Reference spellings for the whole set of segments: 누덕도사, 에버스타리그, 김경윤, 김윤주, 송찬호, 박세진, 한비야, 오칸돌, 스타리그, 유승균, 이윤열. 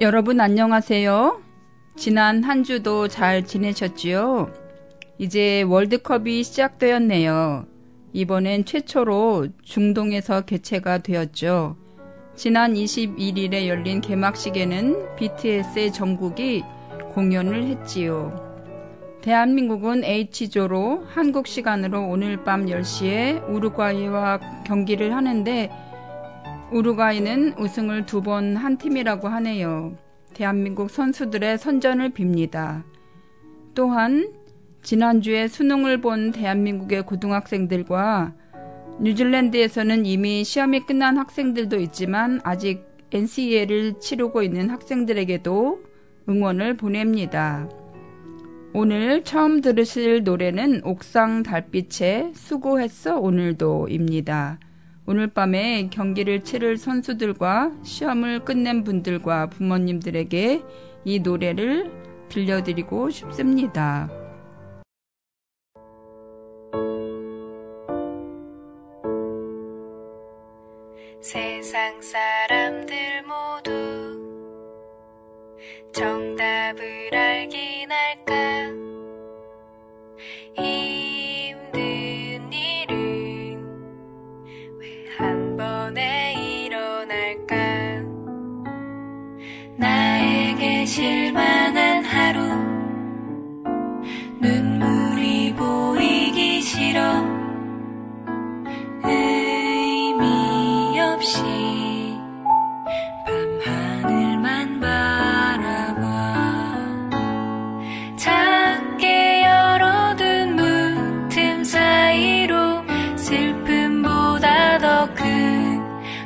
여러분 안녕하세요. 지난 한 주도 잘 지내셨지요? 이제 월드컵이 시작되었네요. 이번엔 최초로 중동에서 개최가 되었죠. 지난 21일에 열린 개막식에는 BTS의 정국이 공연을 했지요. 대한민국은 H조로 한국 시간으로 오늘 밤 10시에 우루과이와 경기를 하는데 우루과이는 우승을 2번 한 팀이라고 하네요. 대한민국 선수들의 선전을 빕니다. 또한 지난주에 수능을 본 대한민국의 고등학생들과 뉴질랜드에서는 이미 시험이 끝난 학생들도 있지만 아직 NCAA를 치르고 있는 학생들에게도 응원을 보냅니다. 오늘 처음 들으실 노래는 옥상 달빛에 수고했어 오늘도입니다. 오늘 밤에 경기를 치를 선수들과 시험을 끝낸 분들과 부모님들에게 이 노래를 들려드리고 싶습니다. 세상 사람들 모두 정답을 알긴 할까? 나에게 실만한 하루 눈물이 보이기 싫어 의미 없이 밤하늘만 바라봐 작게 열어둔 문틈 사이로 슬픔보다 더 큰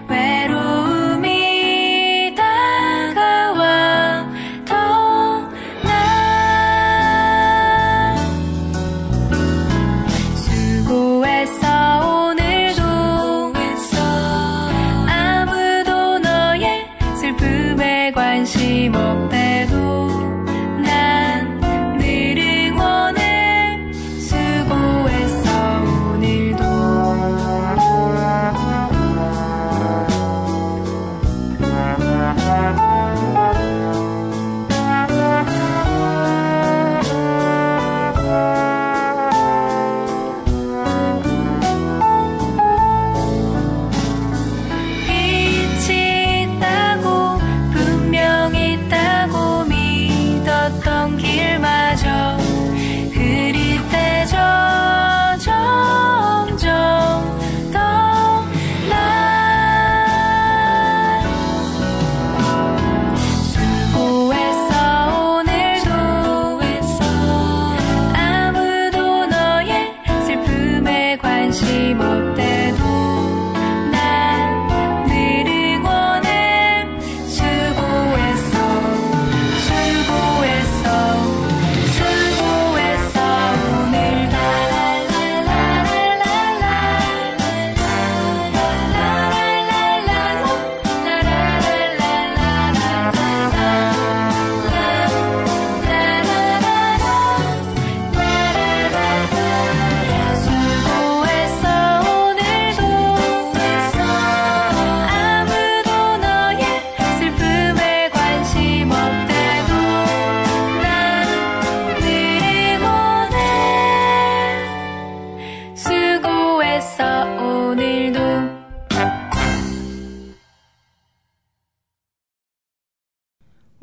외로움 다가와 더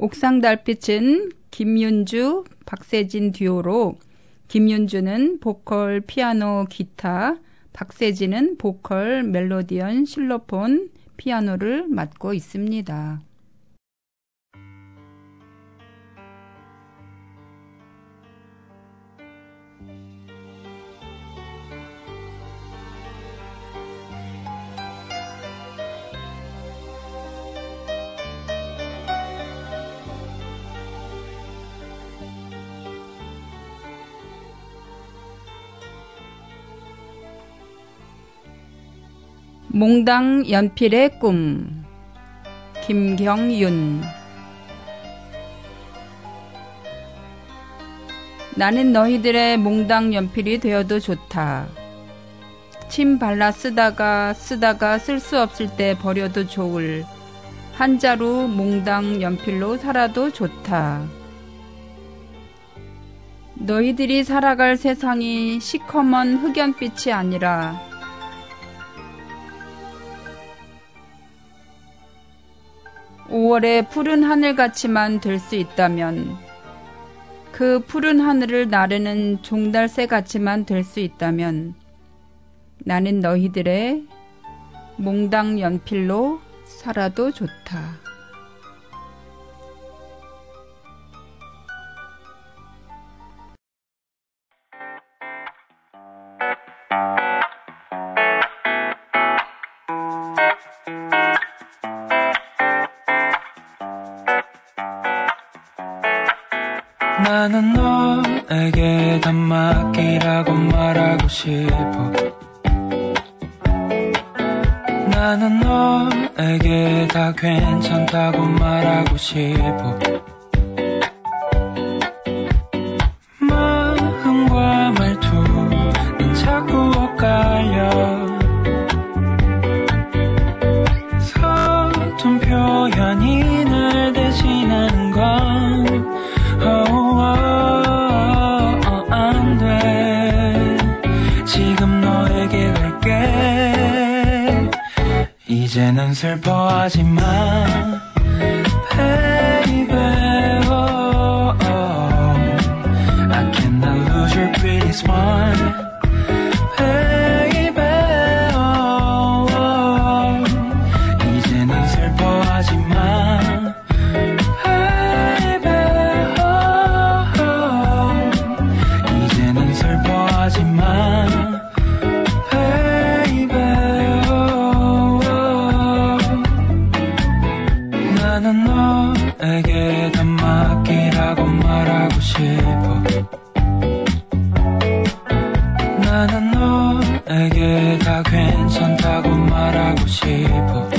옥상 달빛은 김윤주, 박세진 듀오로 김윤주는 보컬, 피아노, 기타, 박세진은 보컬, 멜로디언, 실로폰, 피아노를 맡고 있습니다. 몽당 연필의 꿈 김경윤. 나는 너희들의 몽당 연필이 되어도 좋다. 침 발라 쓰다가 쓸 수 없을 때 버려도 좋을 한 자루 몽당 연필로 살아도 좋다. 너희들이 살아갈 세상이 시커먼 흑연빛이 아니라 올해 푸른 하늘같이만 될 수 있다면, 그 푸른 하늘을 나르는 종달새같이만 될 수 있다면 나는 너희들의 몽당 연필로 살아도 좋다. 나는 너에게 단막이라고 말하고 싶어. 나는 너에게 다 괜찮다고 말하고 싶어. 마음과 말투는 자꾸 엇갈려. 서툰 표현이 날 대신하는 건 이제는 슬퍼하지 마, baby. Oh, oh. I cannot lose your pretty smile, baby. Oh, oh. 이제는 슬퍼하지 마, baby. Oh, oh. 이제는 슬퍼하지 마. 너에게 단막이라고 말하고 싶어. 나는 너에게 다 괜찮다고 말하고 싶어.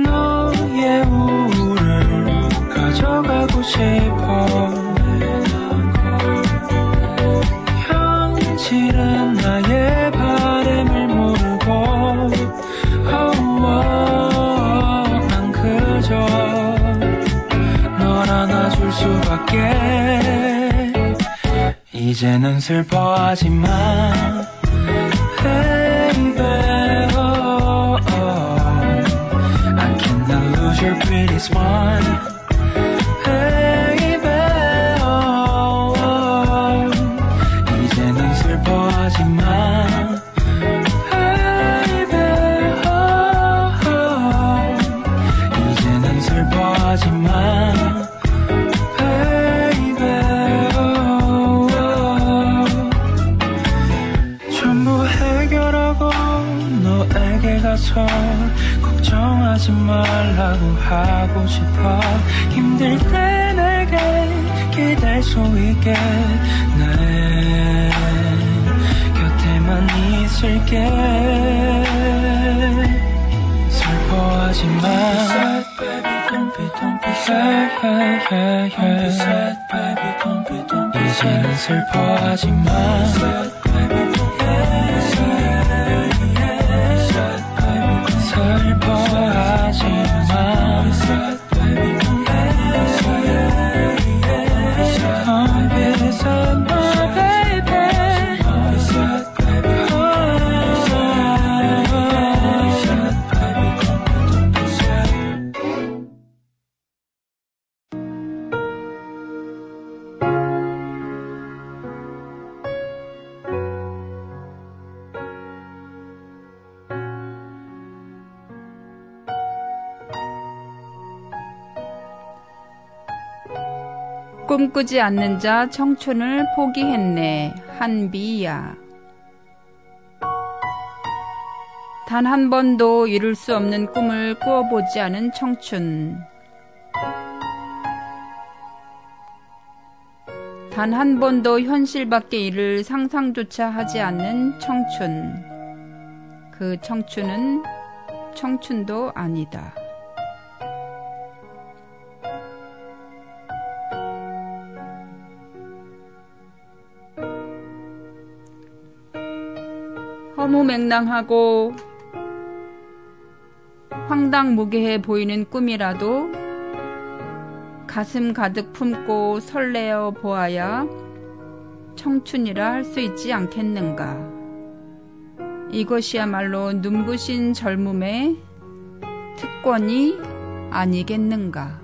너의 우울을 가져가고 싶어. 현실은 나의 바람을 모르고 널 안아줄 수밖에. 이제는 슬퍼하지 마, baby. Oh, oh. I cannot lose your pretty smile, baby. Oh, oh. 이제는 슬퍼하지 마. 전부 해결하고 너에게 가서 걱정하지 말라고 하고 싶어. 힘들 때 내게 기댈 수 있게 나의 곁에만 있을게. 슬퍼하지 마. Don't be sad, yeah, yeah, yeah. Don't be sad, baby. Don't be sad. 이제는 슬퍼하지 마. Sad, baby. Don't be sad, yeah. Sad, baby. 슬퍼하지 마. Sad, baby. Don't be sad, yeah. Sad, baby. Don't be sad, my baby. Sad, baby. Sad, baby. Don't be sad. 꿈꾸지 않는 자 청춘을 포기했네, 한비야. 단 한 번도 이룰 수 없는 꿈을 꾸어보지 않은 청춘. 단 한 번도 현실 밖의 일을 상상조차 하지 않는 청춘. 그 청춘은 청춘도 아니다. 허무맹랑하고 황당무계해 보이는 꿈이라도 가슴 가득 품고 설레어 보아야 청춘이라 할 수 있지 않겠는가. 이것이야말로 눈부신 젊음의 특권이 아니겠는가.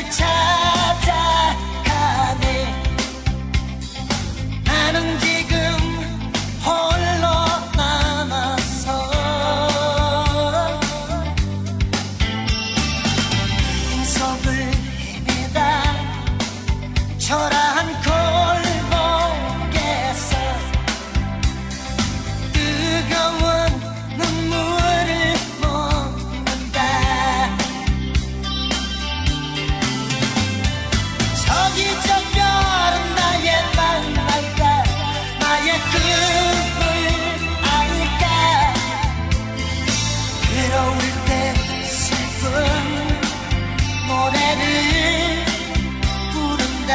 널 찾아가네. 나는 지금 홀로 남아서 빈속을 헤매다 초라한 골목에서 뜨거운 눈물을 먹는다. 저기 저 별은 나의 맘일까, 나의 꿈을 알까. 괴로울 때 슬픈 노래를 부른다.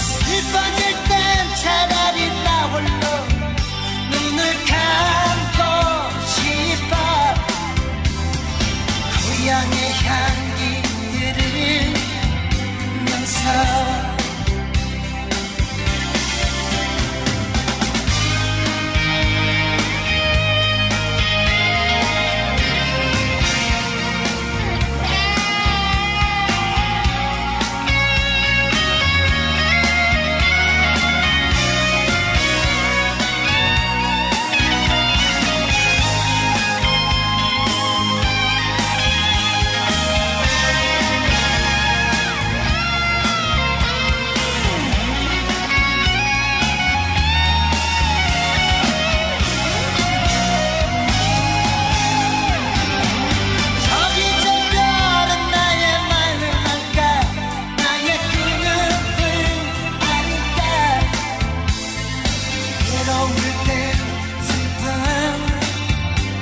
슬퍼질 땐 차라리 나 홀로 눈을 감고 싶어. 고향의 향기를 맡으면서 저기 저 별은 나의 맘을 알까, 나의 꿈을 알까. 괴로울 때 슬픈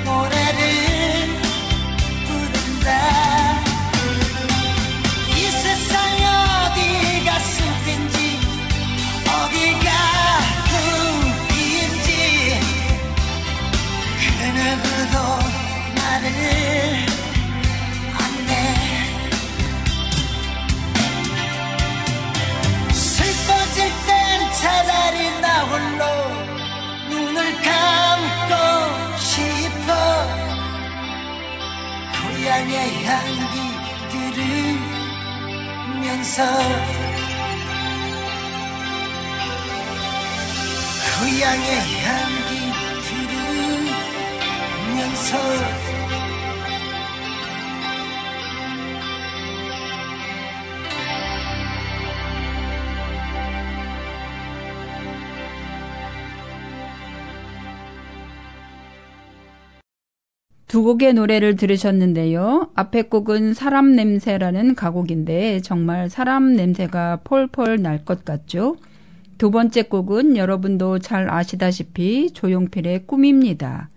노래를 부른다. 이 세상 어디가 슬픈지 어디가 후인지 그 누구도 나를 안내. 슬퍼질 땐 차라리 나 홀로 눈을 감고 싶어. 고향의 향기 들으면서 고향의 향기 들으면서 두 곡의 노래를 들으셨는데요. 앞에 곡은 사람 냄새라는 가곡인데 정말 사람 냄새가 폴폴 날 것 같죠? 두 번째 곡은 여러분도 잘 아시다시피 조용필의 꿈입니다.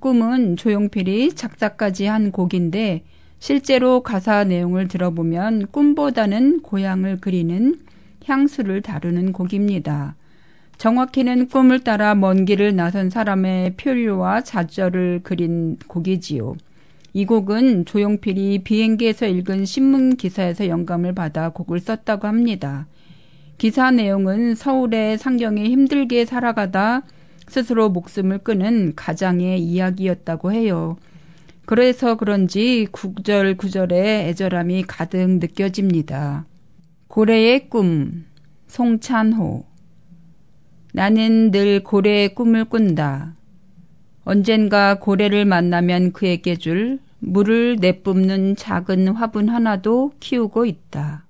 꿈은 조용필이 작사까지 한 곡인데 실제로 가사 내용을 들어보면 꿈보다는 고향을 그리는 향수를 다루는 곡입니다. 정확히는 꿈을 따라 먼 길을 나선 사람의 표류와 좌절을 그린 곡이지요. 이 곡은 조용필이 비행기에서 읽은 신문 기사에서 영감을 받아 곡을 썼다고 합니다. 기사 내용은 서울의 상경에 힘들게 살아가다 스스로 목숨을 끊은 가장의 이야기였다고 해요. 그래서 그런지 구절구절에 애절함이 가득 느껴집니다. 고래의 꿈, 송찬호. 나는 늘 고래의 꿈을 꾼다. 언젠가 고래를 만나면 그에게 줄 물을 내뿜는 작은 화분 하나도 키우고 있다.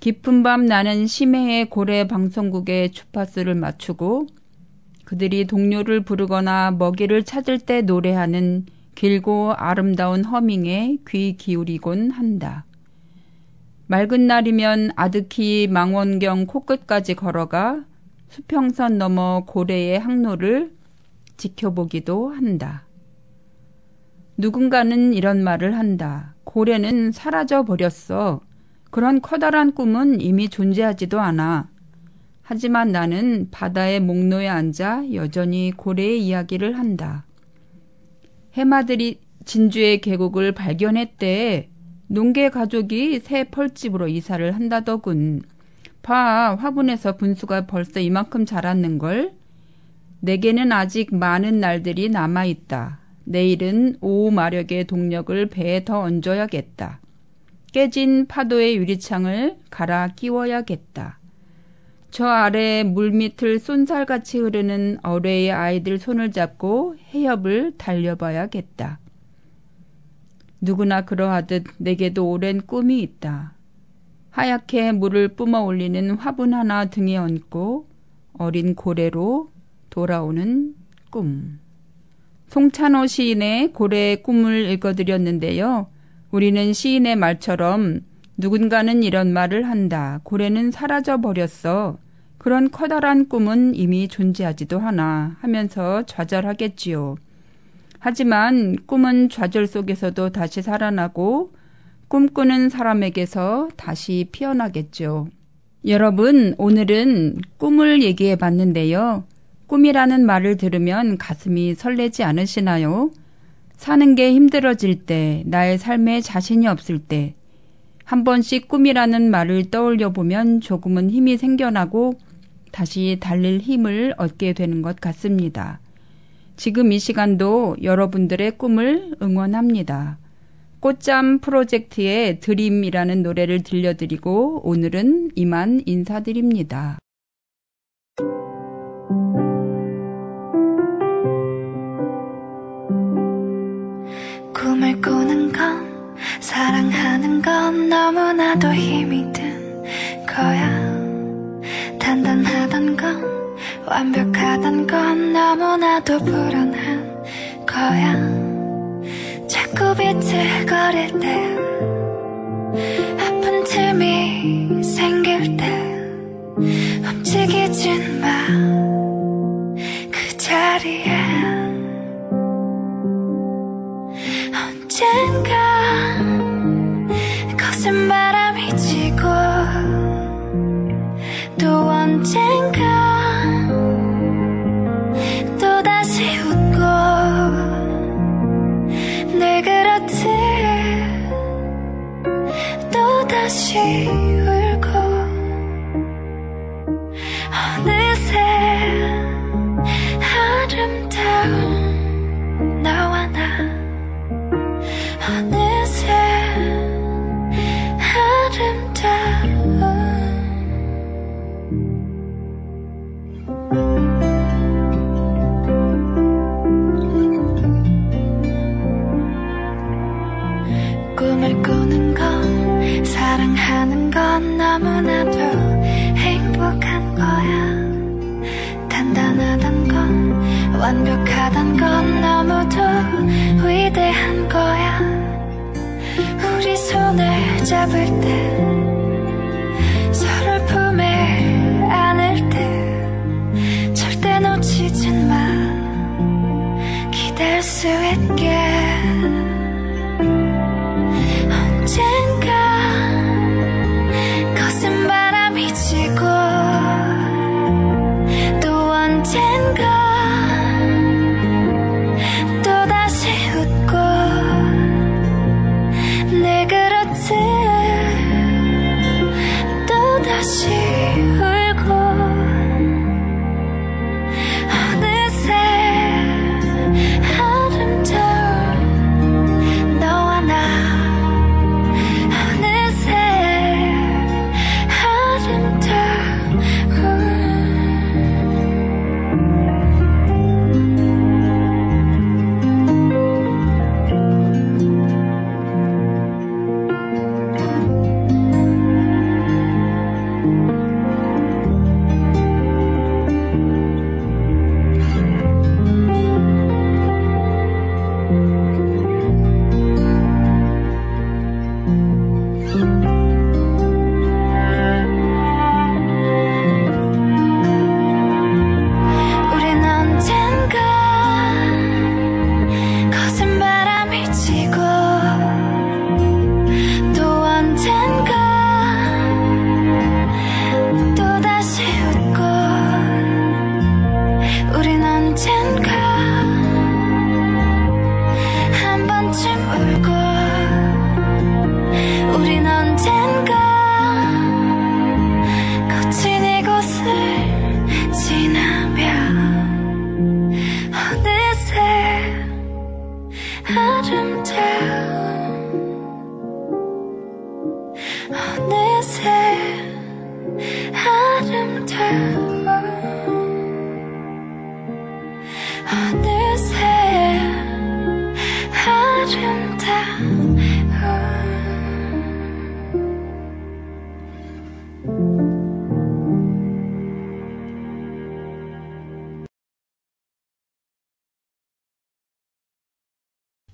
깊은 밤 나는 심해의 고래 방송국에 주파수를 맞추고 그들이 동료를 부르거나 먹이를 찾을 때 노래하는 길고 아름다운 허밍에 귀 기울이곤 한다. 맑은 날이면 아득히 망원경 코끝까지 걸어가 수평선 넘어 고래의 항로를 지켜보기도 한다. 누군가는 이런 말을 한다. 고래는 사라져 버렸어. 그런 커다란 꿈은 이미 존재하지도 않아. 하지만 나는 바다의 목노에 앉아 여전히 고래의 이야기를 한다. 해마들이 진주의 계곡을 발견했대. 농개 가족이 새 펄집으로 이사를 한다더군. 봐, 화분에서 분수가 벌써 이만큼 자랐는걸. 내게는 아직 많은 날들이 남아있다. 내일은 오후 마력의 동력을 배에 더 얹어야겠다. 깨진 파도의 유리창을 갈아 끼워야겠다. 저 아래 물밑을 쏜살같이 흐르는 어뢰의 아이들 손을 잡고 해협을 달려봐야겠다. 누구나 그러하듯 내게도 오랜 꿈이 있다. 하얗게 물을 뿜어 올리는 화분 하나 등에 얹고 어린 고래로 돌아오는 꿈. 송찬호 시인의 고래의 꿈을 읽어드렸는데요. 우리는 시인의 말처럼 누군가는 이런 말을 한다. 고래는 사라져버렸어. 그런 커다란 꿈은 이미 존재하지도 않아 하면서 좌절하겠지요. 하지만 꿈은 좌절 속에서도 다시 살아나고 꿈꾸는 사람에게서 다시 피어나겠죠. 여러분, 오늘은 꿈을 얘기해 봤는데요. 꿈이라는 말을 들으면 가슴이 설레지 않으시나요? 사는 게 힘들어질 때, 나의 삶에 자신이 없을 때 한 번씩 꿈이라는 말을 떠올려 보면 조금은 힘이 생겨나고 다시 달릴 힘을 얻게 되는 것 같습니다. 지금 이 시간도 여러분들의 꿈을 응원합니다. 꽃잠 프로젝트의 드림이라는 노래를 들려드리고 오늘은 이만 인사드립니다. 꿈을 꾸는 건 사랑하는 건 너무나도 힘이 든 거야. 단단하던 건 완벽하던 건 너무나도 불안한 거야. 자꾸 비틀거릴 때 아픈 틈이 생길 때 움직이진 마. 그 자리에 언젠가 거센 바람이 지고 또 언젠가 또다시 웃고 늘 그렇듯 또다시 울고 어느새 아름다운 너와 나 어느새 아름다운 사랑하는 건 너무나도 행복한 거야. 단단하던 건 완벽하던 건 너무도 위대한 거야. 우리 손을 잡을 때 서로를 품에 안을 때 절대 놓치진 마. 기댈 수 있게 언젠가 거센 바람이 치고 또 언젠가 또다시 웃고 늘 그렇듯 또다시 울고 어느새 아름다운 너와 나 아름다운